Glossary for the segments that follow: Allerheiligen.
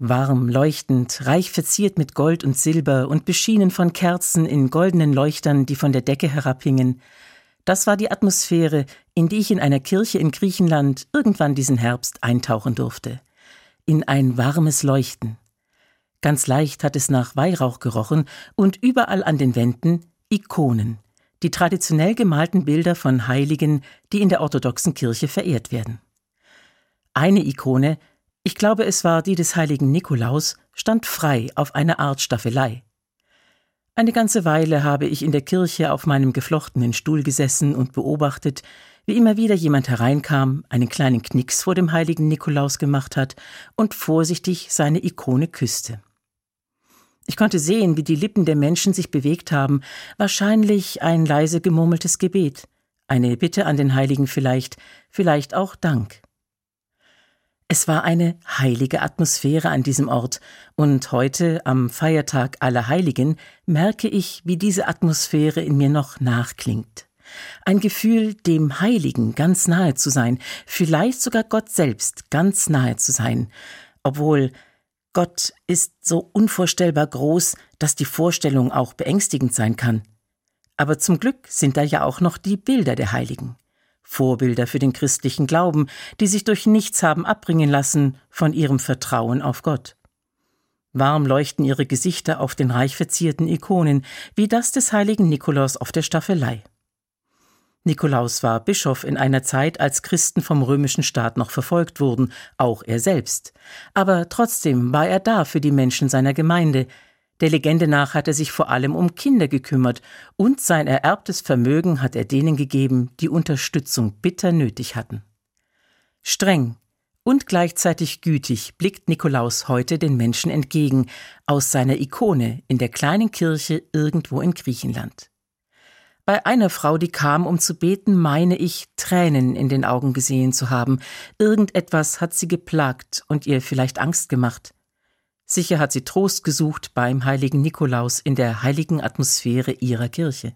Warm, leuchtend, reich verziert mit Gold und Silber und beschienen von Kerzen in goldenen Leuchtern, die von der Decke herabhingen. Das war die Atmosphäre, in die ich in einer Kirche in Griechenland irgendwann diesen Herbst eintauchen durfte. In ein warmes Leuchten. Ganz leicht hat es nach Weihrauch gerochen und überall an den Wänden Ikonen, die traditionell gemalten Bilder von Heiligen, die in der orthodoxen Kirche verehrt werden. Eine Ikone, ich glaube, es war die des heiligen Nikolaus, stand frei auf einer Art Staffelei. Eine ganze Weile habe ich in der Kirche auf meinem geflochtenen Stuhl gesessen und beobachtet, wie immer wieder jemand hereinkam, einen kleinen Knicks vor dem heiligen Nikolaus gemacht hat und vorsichtig seine Ikone küsste. Ich konnte sehen, wie die Lippen der Menschen sich bewegt haben, wahrscheinlich ein leise gemurmeltes Gebet, eine Bitte an den Heiligen vielleicht auch Dank. Es war eine heilige Atmosphäre an diesem Ort, und heute, am Feiertag Allerheiligen, merke ich, wie diese Atmosphäre in mir noch nachklingt. Ein Gefühl, dem Heiligen ganz nahe zu sein, vielleicht sogar Gott selbst ganz nahe zu sein, obwohl Gott ist so unvorstellbar groß, dass die Vorstellung auch beängstigend sein kann. Aber zum Glück sind da ja auch noch die Bilder der Heiligen. Vorbilder für den christlichen Glauben, die sich durch nichts haben abbringen lassen von ihrem Vertrauen auf Gott. Warm leuchten ihre Gesichter auf den reich verzierten Ikonen, wie das des heiligen Nikolaus auf der Staffelei. Nikolaus war Bischof in einer Zeit, als Christen vom römischen Staat noch verfolgt wurden, auch er selbst. Aber trotzdem war er da für die Menschen seiner Gemeinde. Der Legende nach hat er sich vor allem um Kinder gekümmert und sein ererbtes Vermögen hat er denen gegeben, die Unterstützung bitter nötig hatten. Streng und gleichzeitig gütig blickt Nikolaus heute den Menschen entgegen, aus seiner Ikone in der kleinen Kirche irgendwo in Griechenland. Bei einer Frau, die kam, um zu beten, meine ich, Tränen in den Augen gesehen zu haben. Irgendetwas hat sie geplagt und ihr vielleicht Angst gemacht. Sicher hat sie Trost gesucht beim heiligen Nikolaus in der heiligen Atmosphäre ihrer Kirche.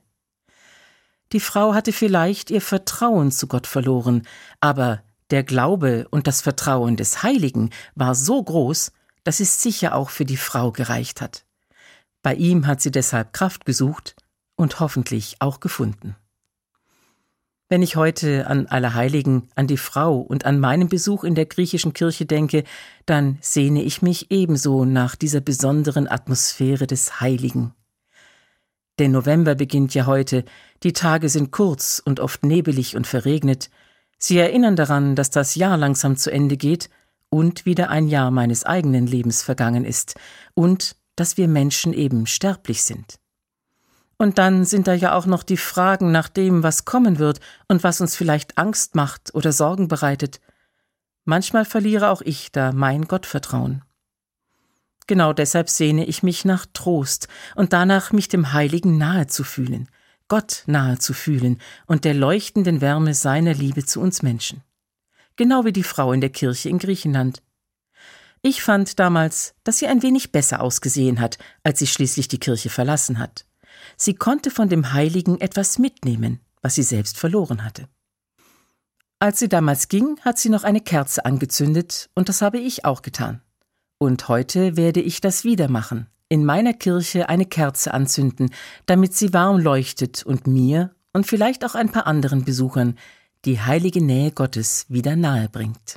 Die Frau hatte vielleicht ihr Vertrauen zu Gott verloren, aber der Glaube und das Vertrauen des Heiligen war so groß, dass es sicher auch für die Frau gereicht hat. Bei ihm hat sie deshalb Kraft gesucht und hoffentlich auch gefunden. Wenn ich heute an Allerheiligen, an die Frau und an meinen Besuch in der griechischen Kirche denke, dann sehne ich mich ebenso nach dieser besonderen Atmosphäre des Heiligen. Der November beginnt ja heute, die Tage sind kurz und oft nebelig und verregnet. Sie erinnern daran, dass das Jahr langsam zu Ende geht und wieder ein Jahr meines eigenen Lebens vergangen ist und dass wir Menschen eben sterblich sind. Und dann sind da ja auch noch die Fragen nach dem, was kommen wird und was uns vielleicht Angst macht oder Sorgen bereitet. Manchmal verliere auch ich da mein Gottvertrauen. Genau deshalb sehne ich mich nach Trost und danach, mich dem Heiligen nahe zu fühlen, Gott nahe zu fühlen und der leuchtenden Wärme seiner Liebe zu uns Menschen. Genau wie die Frau in der Kirche in Griechenland. Ich fand damals, dass sie ein wenig besser ausgesehen hat, als sie schließlich die Kirche verlassen hat. Sie konnte von dem Heiligen etwas mitnehmen, was sie selbst verloren hatte. Als sie damals ging, hat sie noch eine Kerze angezündet und das habe ich auch getan. Und heute werde ich das wieder machen, in meiner Kirche eine Kerze anzünden, damit sie warm leuchtet und mir und vielleicht auch ein paar anderen Besuchern die heilige Nähe Gottes wieder nahe bringt.